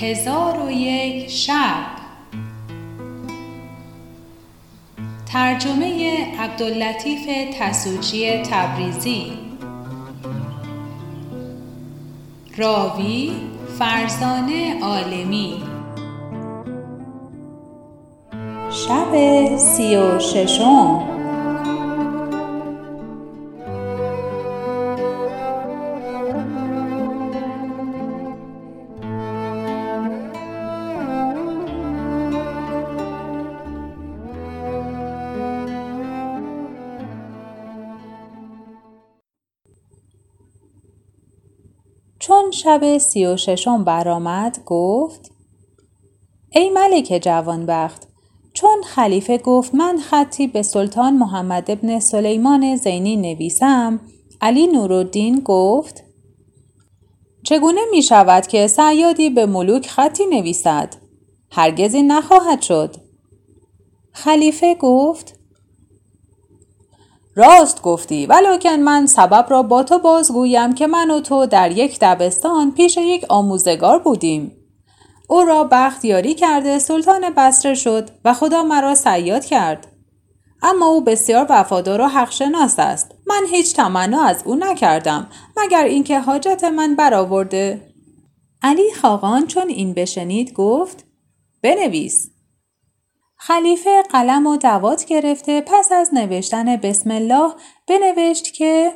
1001 شب. ترجمه عبداللتیف تسوچی تبریزی. راوی فرزانه عالمی. شب 36. چون شب 36 برآمد گفت: ای ملک جوانبخت، چون خلیفه گفت من خطی به سلطان محمد ابن سلیمان زینی نویسم، علی نورالدین گفت: چگونه می شود که صیادی به ملوک خطی نویسد؟ هرگز این نخواهد شد. خلیفه گفت: راست گفتی، ولکن من سبب را با تو بازگویم که من و تو در یک دبستان پیش یک آموزگار بودیم. او را بخت یاری کرده سلطان بصره شد و خدا مرا صیاد کرد. اما او بسیار وفادار و حقشناس است. من هیچ تمنا از او نکردم مگر اینکه حاجت من برآورده. علی خاقان چون این بشنید گفت: بنویس. خلیفه قلم و دوات گرفته پس از نوشتن بسم الله بنوشت که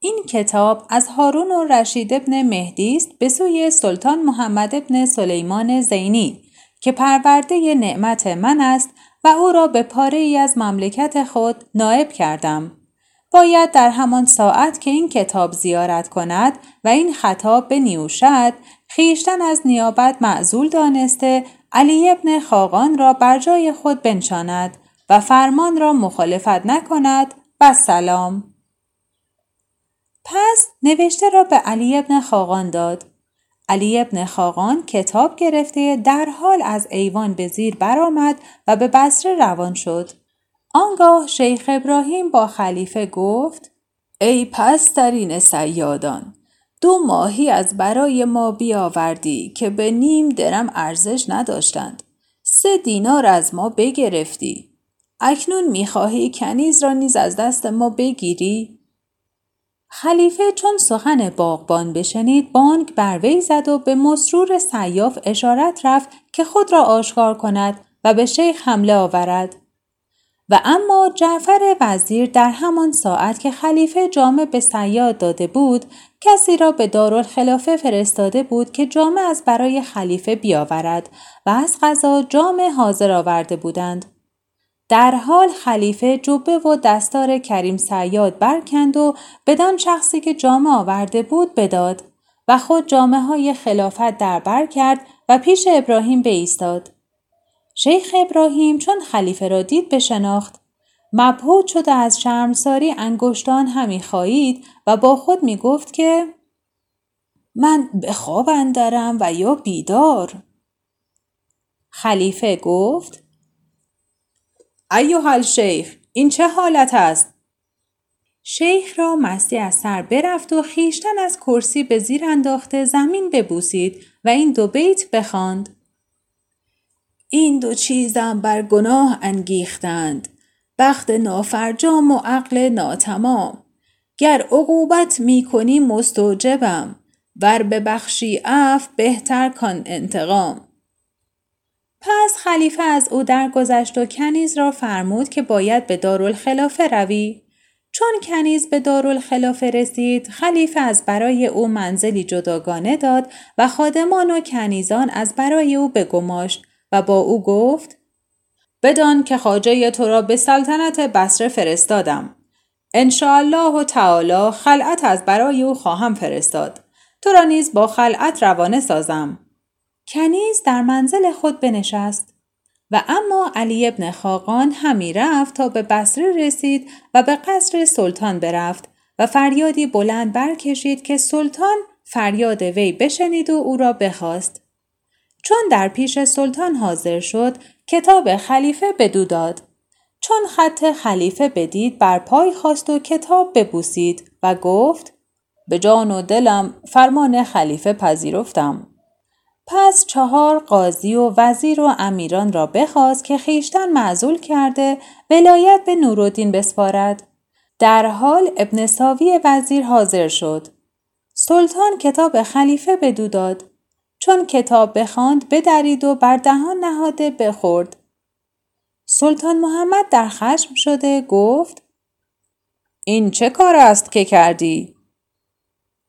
این کتاب از هارون و رشید ابن مهدیست به سوی سلطان محمد ابن سلیمان زینی که پرورده نعمت من است و او را به پاره ای از مملکت خود نائب کردم. باید در همان ساعت که این کتاب زیارت کند و این خطاب بنیوشد، خیشتن از نیابت معزول دانسته علی ابن خاقان را بر جای خود بنشاند و فرمان را مخالفت نکند. بس سلام. پس نوشته را به علی ابن خاقان داد. علی ابن خاقان کتاب گرفته در حال از ایوان به زیر برآمد و به بصره روان شد. آنگاه شیخ ابراهیم با خلیفه گفت: ای پسترین صیادان، 2 ماهی از برای ما بیاوردی که به نیم درم ارزش نداشتند. 3 دینار از ما بگرفتی. اکنون میخواهی کنیز را نیز از دست ما بگیری؟ خلیفه چون سخن باغبان بشنید بانگ بر وی زد و به مسرور صیاف اشارت رفت که خود را آشکار کند و به شیخ حمله آورد. و اما جعفر وزیر در همان ساعت که خلیفه جامه به صیاد داده بود، کسی را به دارالخلافه فرستاده بود که جامه از برای خلیفه بیاورد و از قضا جامه حاضر آورده بودند. در حال خلیفه جبه و دستار کریم صیاد برکند و بدان شخصی که جامه آورده بود بداد و خود جامه های خلافت در بر کرد و پیش ابراهیم بایستاد. شیخ ابراهیم چون خلیفه را دید بشناخت، مبهوت شده از شرمساری انگشتان همی خایید و با خود می گفت که من به خواب اندرم و یا بیدار. خلیفه گفت: ایها الشیخ، این چه حالت است؟ شیخ را مستی از سر برفت و خیشتن از کرسی به زیر انداخته زمین ببوسید و این 2 بیت بخواند: این 2 چیزم بر گناه انگیختند، بخت نافرجام و عقل ناتمام. گر عقوبت میکنی مستوجبم، ور ببخشی عفو بهتر کان انتقام. پس خلیفه از او درگذشت و کنیز را فرمود که باید به دارالخلافه روی. چون کنیز به دارالخلافه رسید، خلیفه از برای او منزلی جداگانه داد و خادمان و کنیزان از برای او بگماشت و با او گفت: بدان که خواجه تو را به سلطنت بصره فرستادم. انشاءالله و تعالی خلعت از برای او خواهم فرستاد. تو را نیز با خلعت روانه سازم. کنیز در منزل خود بنشست. و اما علی ابن خاقان همی رفت تا به بصره رسید و به قصر سلطان برفت و فریادی بلند برکشید که سلطان فریاد وی بشنید و او را بخواست. چون در پیش سلطان حاضر شد، کتاب خلیفه بدو داد. چون خط خلیفه بدید بر پای خواست و کتاب ببوسید و گفت: به جان و دلم فرمان خلیفه پذیرفتم. پس 4 قاضی و وزیر و امیران را بخواست که خیشتن معزول کرده ولایت به نورالدین بسپارد. در حال ابن ساوی وزیر حاضر شد. سلطان کتاب خلیفه بدو داد. چون کتاب بخواند بدرید و بر دهان نهاده بخورد. سلطان محمد در خشم شده گفت: این چه کار است که کردی؟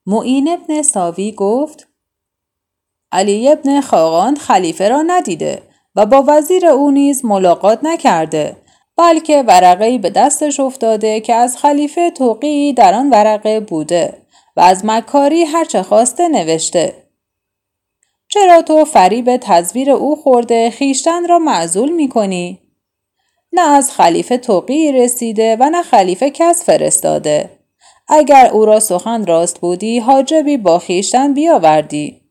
معین ابن ساوی گفت: علی ابن خاقان خلیفه را ندیده و با وزیر او نیز ملاقات نکرده، بلکه ورقه‌ای به دستش افتاده که از خلیفه توقیعی در آن ورقه بوده و از مکاری هر چه خواسته نوشته. چرا تو فریب تزویر او خورده خیشتن را معزول می‌کنی؟ نه از خلیفه توقیعی رسیده و نه خلیفه کس فرستاده. اگر او را سخن راست بودی حاجبی با خیشتن بیاوردی.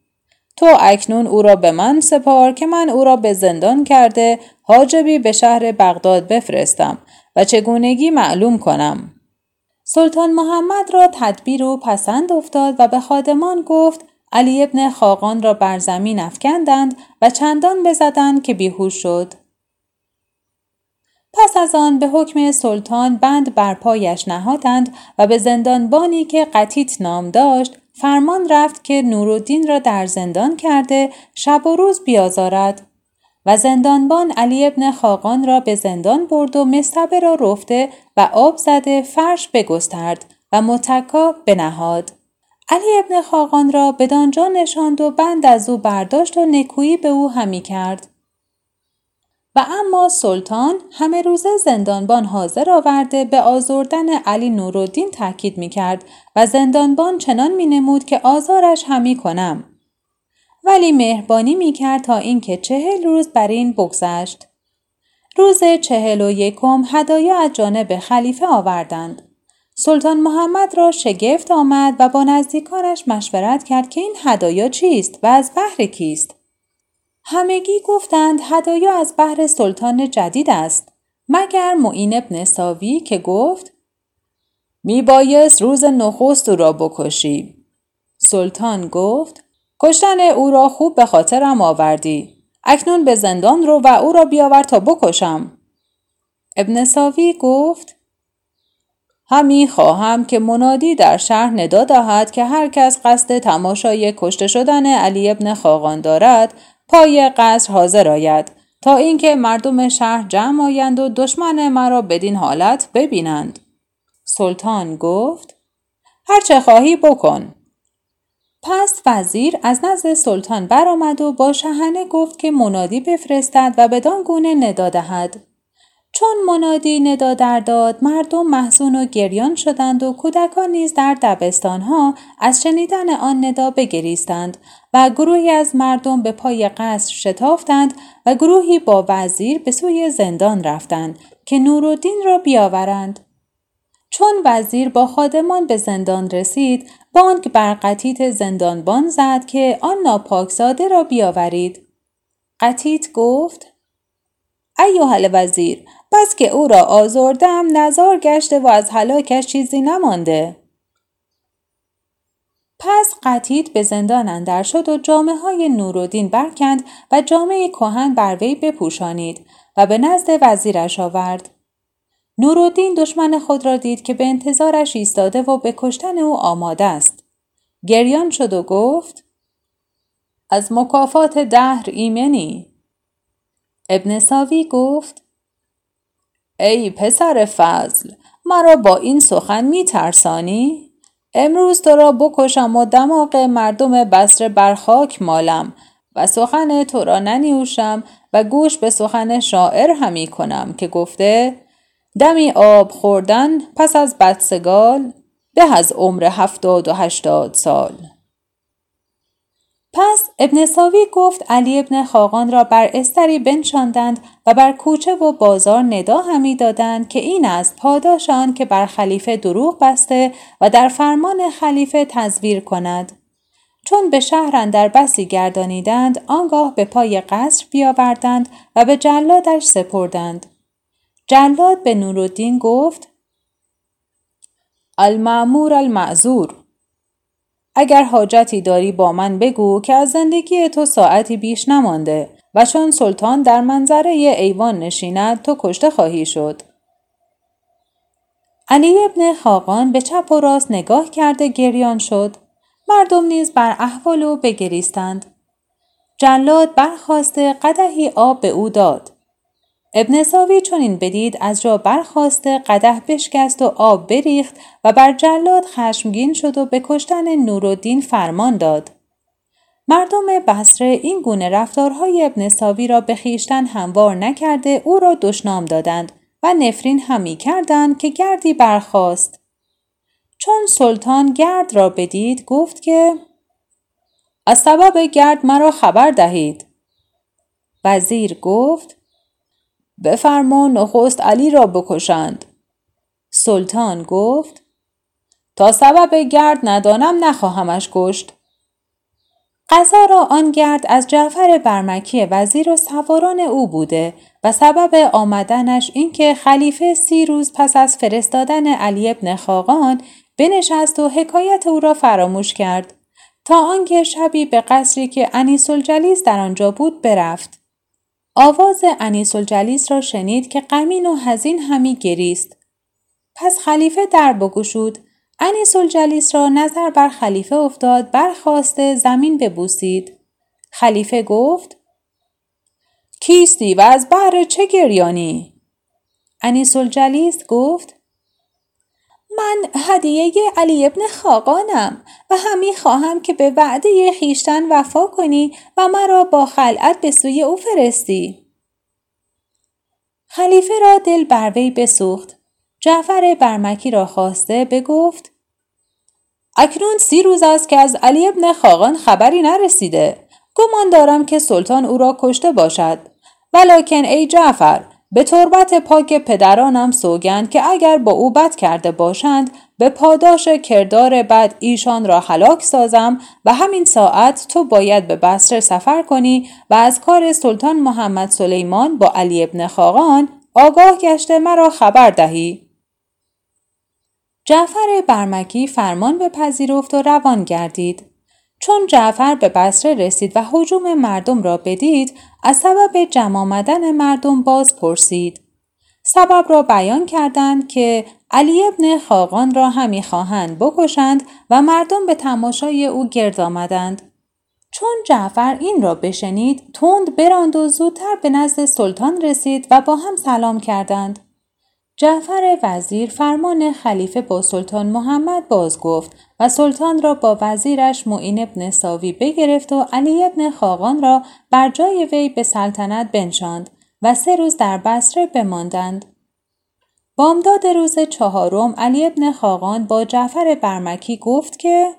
تو اکنون او را به من سپار که من او را به زندان کرده حاجبی به شهر بغداد بفرستم و چگونگی معلوم کنم. سلطان محمد را تدبیر او پسند افتاد و به خادمان گفت علی ابن خاقان را بر زمین افکندند و چندان بزدند که بیهوش شد. پس از آن به حکم سلطان بند بر پایش نهادند و به زندانبانی که قطیط نام داشت فرمان رفت که نورالدین را در زندان کرده شب و روز بیازارد و زندانبان علی ابن خاقان را به زندان برد و مصطبه را رفته و آب زده فرش بگسترد و متکا بنهاد. علی ابن خاقان را بدانجا نشاند و بند از او برداشت و نکویی به او همی کرد. و اما سلطان همه روزه زندانبان حاضر آورده به آزردن علی نورالدین تاکید می‌کرد و زندانبان چنان می‌نمود که آزارش همی کنم، ولی مهربانی می‌کرد تا اینکه 40 روز بر این بگذشت. روز 41 هدایا از جانب خلیفه آوردند. سلطان محمد را شگفت آمد و با نزدیکانش مشورت کرد که این هدایا چیست و از بهر کیست. همگی گفتند هدایا از بهر سلطان جدید است، مگر معین ابن ساوی که گفت میبایست روز نخست او را بکشی. سلطان گفت کشتن او را خوب به خاطرم آوردی، اکنون به زندان رو و او را بیاور تا بکشم. ابن ساوی گفت همی خواهم که منادی در شهر ندا دهد که هر کس قصد تماشای کشته شدن علی ابن خاقان دارد پای قصر حاضر آید تا اینکه مردم شهر جمع آیند و دشمن مرا بدین حالت ببینند. سلطان گفت هر چه خواهی بکن. پس وزیر از نزد سلطان برآمد و با شحنه گفت که منادی بفرستد و بدان گونه ندا دهد. چون منادی ندا در داد مردم محزون و گریان شدند و کودکان نیز در دبستانها از شنیدن آن ندا بگریستند و گروهی از مردم به پای قصر شتافتند و گروهی با وزیر به سوی زندان رفتند که نورالدین را بیاورند. چون وزیر با خادمان به زندان رسید بانگ بر قطیط زندانبان زد که آن ناپاکزاده را بیاورید. قطیط گفت ایها الوزیر، بس که او را آزردم نزار گشته و از هلاکش چیزی نمانده. پس قطیط به زندان اندر شد و جامه های نورالدین برکند و جامه کهن بر وی بپوشانید و به نزد وزیرش آورد. نورالدین دشمن خود را دید که به انتظارش ایستاده و به کشتن او آماده است. گریان شد و گفت از مکافات دهر ایمنی. ابن ساوی گفت ای پسر فضل، مرا با این سخن می ترسانی؟ امروز تو را بکشم و دماغ مردم بصره برخاک مالم و سخن تو را ننیوشم و گوش به سخن شاعر همی کنم که گفته دمی آب خوردن پس از بدسگال به از عمر 70 و 80 سال. پس ابن ساوی گفت علی ابن خاقان را بر استری بنشاندند و بر کوچه و بازار ندا همی دادند که این است پاداش آن که بر خلیفه دروغ بسته و در فرمان خلیفه تزویر کند. چون به شهر اندر بسی گردانیدند آنگاه به پای قصر بیاوردند و به جلادش سپردند. جلاد به نورالدین گفت المأمور المعذور. اگر حاجتی داری با من بگو که از زندگی تو ساعتی بیش نمانده و چون سلطان در منظره ی ایوان نشیند تو کشته خواهی شد. علی ابن خاقان به چپ و راست نگاه کرده گریان شد. مردم نیز بر احوال او بگریستند. جلاد برخاسته قدحی آب به او داد. ابن ساوی چون این بدید از جا برخاسته قدح بشکست و آب بریخت و بر جلاد خشمگین شد و به کشتن نورالدین فرمان داد. مردم بصره این گونه رفتارهای ابن ساوی را به خویشتن هموار نکرده او را دشنام دادند و نفرین همی کردند که گردی برخاست. چون سلطان گرد را بدید گفت که از سبب گرد مرا خبر دهید. وزیر گفت بفرما نخست علی را بکشند. سلطان گفت تا سبب گرد ندانم نخواهمش کشت. قضا را آن گرد از جعفر برمکی وزیر و سواران او بوده و سبب آمدنش این که خلیفه 30 روز پس از فرستادن علی ابن خاقان بنشست و حکایت او را فراموش کرد تا آنکه شبی به قصری که انیس الجلیس در آنجا بود برفت. آواز انیس الجلیس را شنید که غمین و حزین همی گریست. پس خلیفه در بگشود. انیس الجلیس را نظر بر خلیفه افتاد، برخاسته زمین ببوسید. خلیفه گفت کیستی و از بهر چه گریانی؟ انیس الجلیس گفت من هدیه علی ابن خاقانم و همی خواهم که به وعده خویشتن وفا کنی و مرا با خلعت به سوی او فرستی. خلیفه را دل بر وی بسوخت. جعفر برمکی را خواسته بگفت اکنون 30 روز است که از علی ابن خاقان خبری نرسیده. گمان دارم که سلطان او را کشته باشد. ولکن ای جعفر، به تربت پاک پدرانم سوگند که اگر با او بد کرده باشند به پاداش کردار بد ایشان را هلاک سازم و همین ساعت تو باید به بصره سفر کنی و از کار سلطان محمد سلیمان با علی ابن خاقان آگاه گشته مرا خبر دهی. جعفر برمکی فرمان بپذیرفت و روان گردید. چون جعفر به بصره رسید و هجوم مردم را بدید، از سبب جمع آمدن مردم باز پرسید. سبب را بیان کردند که علی ابن خاقان را همی خواهند بکشند و مردم به تماشای او گرد آمدند. چون جعفر این را بشنید، تند براند و زودتر به نزد سلطان رسید و با هم سلام کردند. جعفر وزیر فرمان خلیفه با سلطان محمد باز گفت و سلطان را با وزیرش معین ابن ساوی بگرفت و علی ابن خاقان را بر جای وی به سلطنت بنشاند و 3 روز در بصره بماندند. بامداد روز 4م علی ابن خاقان با جعفر برمکی گفت که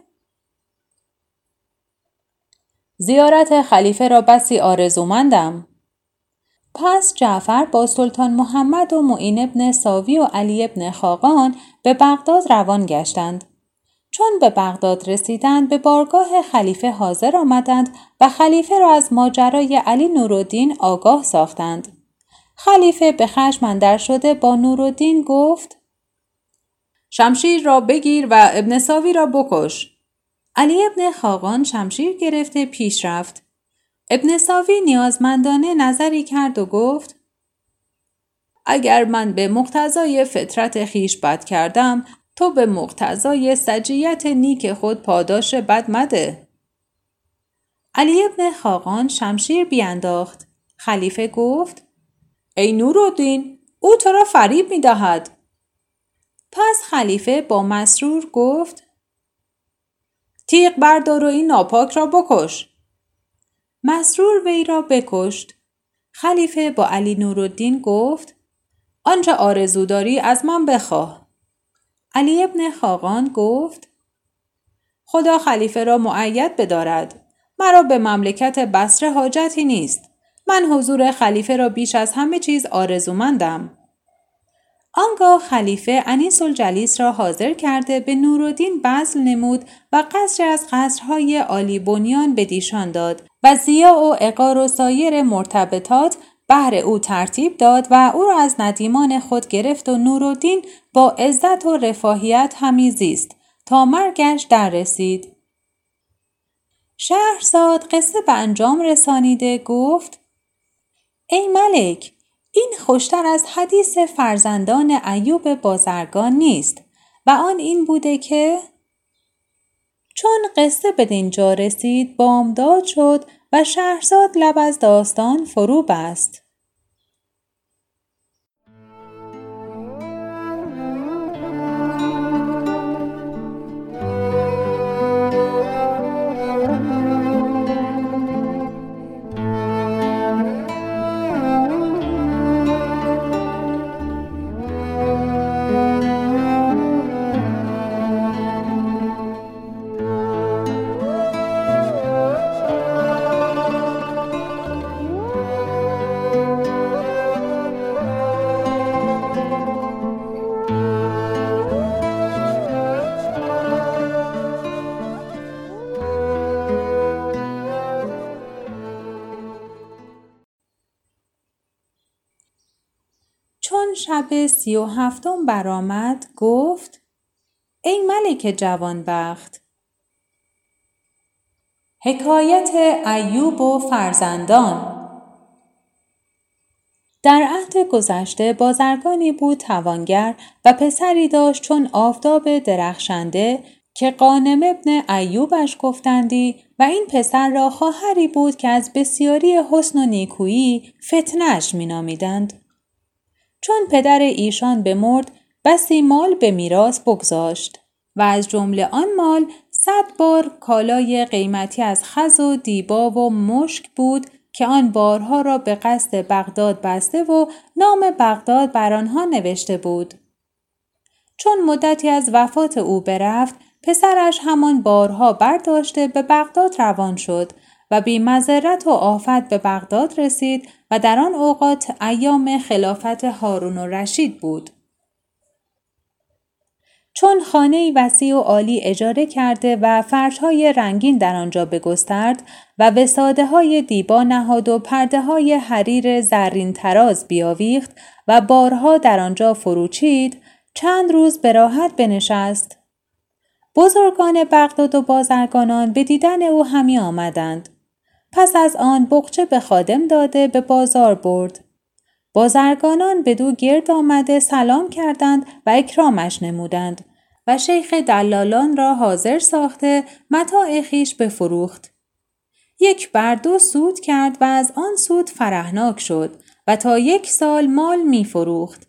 زیارت خلیفه را بسی آرزومندم. پس جعفر با سلطان محمد و معین ابن ساوی و علی ابن خاقان به بغداد روان گشتند. چون به بغداد رسیدند به بارگاه خلیفه حاضر آمدند و خلیفه را از ماجرای علی نورالدین آگاه ساختند. خلیفه به خشم اندر شده با نورالدین گفت شمشیر را بگیر و ابن ساوی را بکش. علی ابن خاقان شمشیر گرفته پیش رفت. ابن ساوی نیازمندانه نظری کرد و گفت اگر من به مقتضای فطرت خیش بد کردم تو به مقتضای سجیت نیک خود پاداش بد مده. علی ابن خاقان شمشیر بینداخت. خلیفه گفت ای نورالدین، او تو را فریب می دهد. پس خلیفه با مسرور گفت تیغ بردار و این ناپاک را بکش. مسرور وی را بکشت. خلیفه با علی نورالدین گفت آنچه آرزو داری از من بخواه. علی ابن خاقان گفت خدا خلیفه را مؤید بدارد. مرا به مملکت بصره حاجتی نیست. من حضور خلیفه را بیش از همه چیز آرزومندم. آنگاه خلیفه انیس الجلیس را حاضر کرده به نورالدین بذل نمود و قصر از قصرهای عالی بنیان به دیشان داد و ضیاع و عقار و سایر مرتبطات بهر او ترتیب داد و او را از ندیمان خود گرفت و نورالدین با عزت و رفاهیت همی زیست تا مرگش در رسید. شهرزاد قصه به انجام رسانیده گفت: ای ملک، این خوشتر از حدیث فرزندان ایوب بازرگان نیست و آن این بوده که چون قصه به دینجا رسید بامداد شد و شهرزاد لب از داستان فرو بست. شب 37 برآمد گفت: ای ملک جوانبخت، حکایت ایوب و فرزندان. در عهد گذشته بازرگانی بود توانگر و پسری داشت چون آفتاب درخشنده که قانم ابن ایوبش گفتندی، و این پسر را خواهری بود که از بسیاری حسن و نیکویی فتنه‌اش مینامیدند. چون پدر ایشان بمرد بسی مال به میراث بگذاشت و از جمله آن مال 100 بار کالای قیمتی از خز و دیبا و مشک بود که آن بارها را به قصد بغداد بسته و نام بغداد بر آنها نوشته بود. چون مدتی از وفات او برفت، پسرش همان بارها برداشته به بغداد روان شد و بی مذرت و آفت به بغداد رسید و در آن اوقات ایام خلافت هارون و رشید بود. چون خانه‌ای وسیع و عالی اجاره کرده و فرش‌های رنگین در آنجا بگسترد و وساده‌های دیبا نهاد و پرده‌های حریر زرین تراز بیاویخت و بارها در آنجا فروچید، چند روز به راحت بنشست. بزرگان بغداد و بازرگانان به دیدن او همی آمدند. پس از آن بقچه به خادم داده به بازار برد. بازرگانان بدو گرد آمده سلام کردند و اکرامش نمودند و شیخ دلالان را حاضر ساخته متاع خویش بفروخت. 1/2 سود کرد و از آن سود فرحناک شد و تا 1 سال مال می فروخت.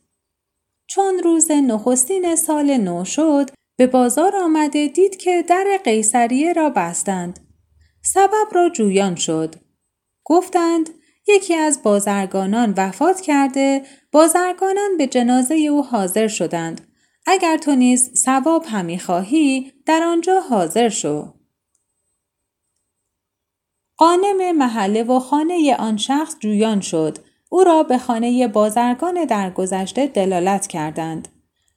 چون روز نخستین سال نو شد، به بازار آمده دید که در قیصریه را بستند. سبب را جویان شد. گفتند یکی از بازرگانان وفات کرده، بازرگانان به جنازه او حاضر شدند. اگر تو نیز ثواب همی خواهی در آنجا حاضر شو. غانم محله و خانه آن شخص جویان شد. او را به خانه بازرگان درگذشته دلالت کردند.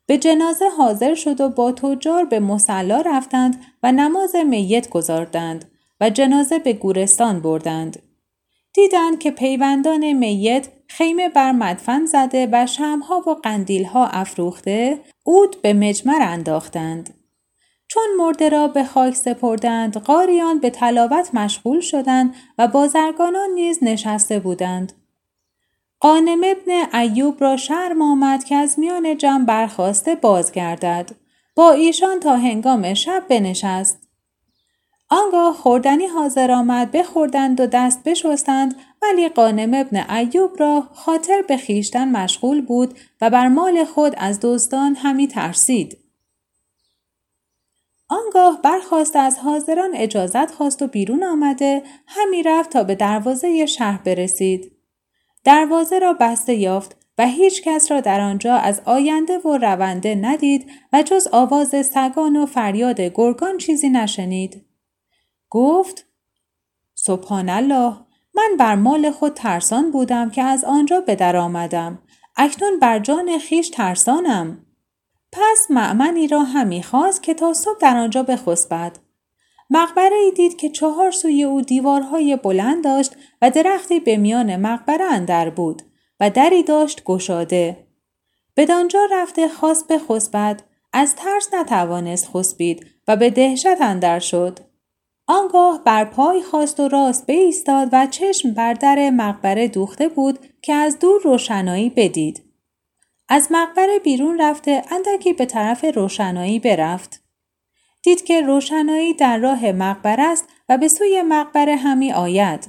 به جنازه حاضر شد و با تجار به مصلا رفتند و نماز میت گزاردند و جنازه به گورستان بردند. دیدند که پیوندان میت خیمه بر مدفن زده و شمع‌ها و قندیل‌ها افروخته، عود به مجمر انداختند. چون مرده را به خاک سپردند، قاریان به تلاوت مشغول شدند و بازرگانان نیز نشسته بودند. غانم ابن ایوب را شرم آمد که از میان جمع برخاسته بازگردد. با ایشان تا هنگام شب بنشست. آنگاه خوردنی حاضر آمد، بخوردند و دست بشستند، ولی غانم ابن ایوب را خاطر به خویشتن مشغول بود و بر مال خود از دزدان همی ترسید. آنگاه برخاسته از حاضران اجازت خواست و بیرون آمده همی رفت تا به دروازه شهر برسید. دروازه را بسته یافت و هیچ کس را در آنجا از آینده و رونده ندید و جز آواز سگان و فریاد گرگان چیزی نشنید. گفت: سبحان الله، من بر مال خود ترسان بودم که از آنجا به در آمدم. اکنون بر جان خیش ترسانم. پس مأمنی را همی خواست که تا صبح در آنجا بخسبد. مقبره ای دید که 4 سوی او دیوارهای بلند داشت و درختی به میان مقبره اندر بود و دری داشت گشاده. بدانجا رفته خواست بخسبد، از ترس نتوانست خسبید و به دهشت اندر شد. آنگاه بر پای خاست و راست بایستاد و چشم بر در مقبره دوخته بود که از دور روشنایی بدید. از مقبره بیرون رفته اندکی به طرف روشنایی برفت. دید که روشنایی در راه مقبره است و به سوی مقبره همی آید.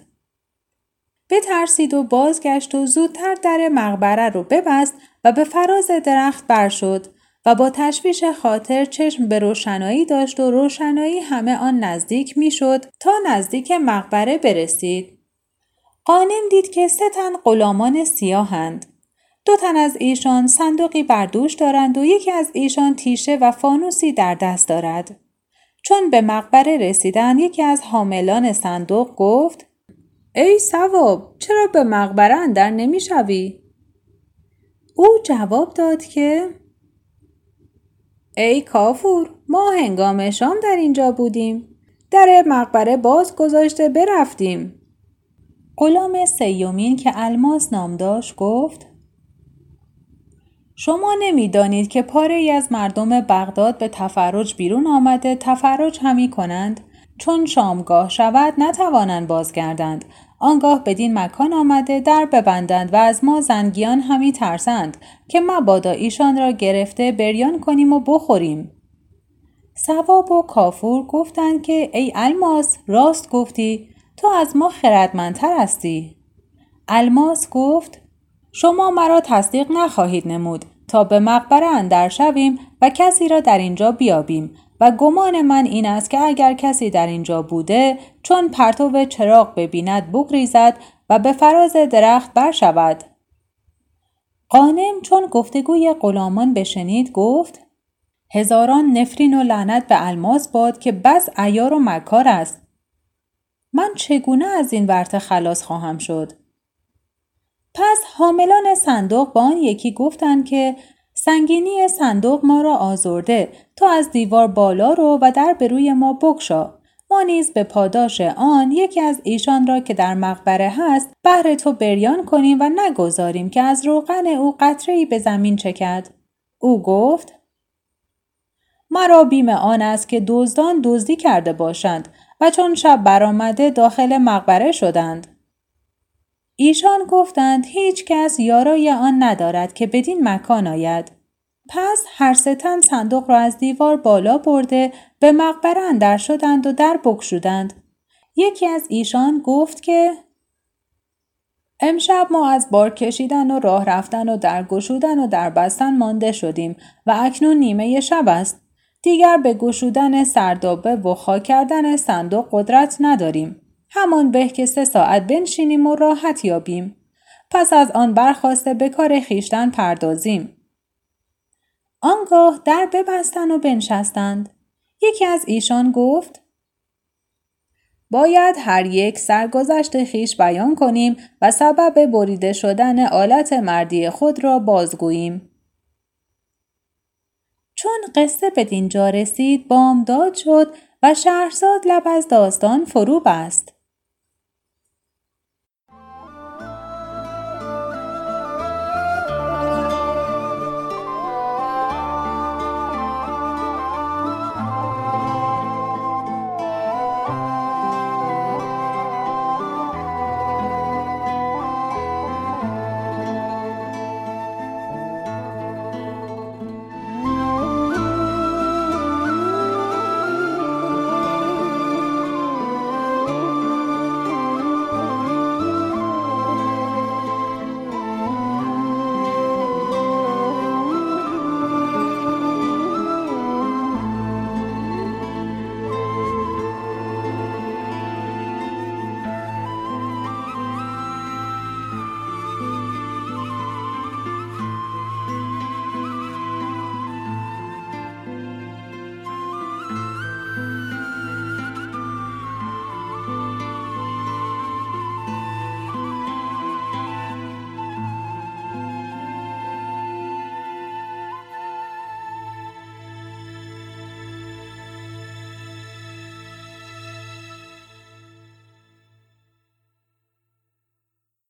بترسید و بازگشت و زودتر در مقبره رو ببست و به فراز درخت برشد و با تشویش خاطر چشم به روشنایی داشت و روشنایی همه آن نزدیک می شد تا نزدیک مقبره برسید. غانم دید که 3 تن غلامان سیاهند. 2 تن از ایشان صندوقی بر دوش دارند و یکی از ایشان تیشه و فانوسی در دست دارد. چون به مقبره رسیدند یکی از حاملان صندوق گفت: ای ثواب، چرا به مقبره اندر نمی شوی؟ او جواب داد که ای کافور، ما هنگام شام در اینجا بودیم، در مقبره باز گذاشته برفتیم. غلام سیومین که الماس نام داشت گفت: شما نمی دانید که پاره ای از مردم بغداد به تفرج بیرون آمده تفرج همی کنند، چون شامگاه شود نتوانند بازگردند، آنگاه بدین مکان آمده در ببندند و از ما زنگیان همی ترسند که مبادا ایشان را گرفته بریان کنیم و بخوریم. ثواب و کافور گفتند که ای الماس، راست گفتی، تو از ما خردمندتر هستی. الماس گفت: شما مرا تصدیق نخواهید نمود تا به مقبره اندر شویم و کسی را در اینجا بیابیم و گمان من این است که اگر کسی در اینجا بوده چون پرتو چراغ ببیند بگریزد و به فراز درخت برشود. غانم چون گفتگوی غلامان بشنید گفت: هزاران نفرین و لعنت به الماس باد که بس عیار و مکار است. من چگونه از این ورطه خلاص خواهم شد؟ پس حاملان صندوق با آن یکی گفتند که سنگینی صندوق ما را آزرده، تا از دیوار بالا رو و در به روی ما بکشا. ما نیز به پاداش آن یکی از ایشان را که در مقبره هست بهر تو بریان کنیم و نگذاریم که از روغن او قطره‌ای به زمین چکد. او گفت: مرا بیم آن است که دزدان دزدی کرده باشند و چون شب برآمده داخل مقبره شدند. ایشان گفتند: هیچ کس یارای آن ندارد که بدین مکان آید. پس هر 3 تن صندوق را از دیوار بالا برده به مقبره اندر شدند و در بگشودند. یکی از ایشان گفت که امشب ما از بار کشیدن و راه رفتن و در گشودن و در بستن مانده شدیم و اکنون نیمه شب است. دیگر به گشودن سردابه و خاک کردن صندوق قدرت نداریم. همان به که 3 ساعت بنشینیم و راحت یابیم. پس از آن برخواسته به کار خیشتن پردازیم. آنگاه در ببستن و بنشستند. یکی از ایشان گفت: باید هر یک سرگذشت خیش بیان کنیم و سبب بریده شدن آلت مردی خود را بازگوییم. چون قصه به دینجا رسید بامداد شد و شهرزاد لب از داستان فرو بست.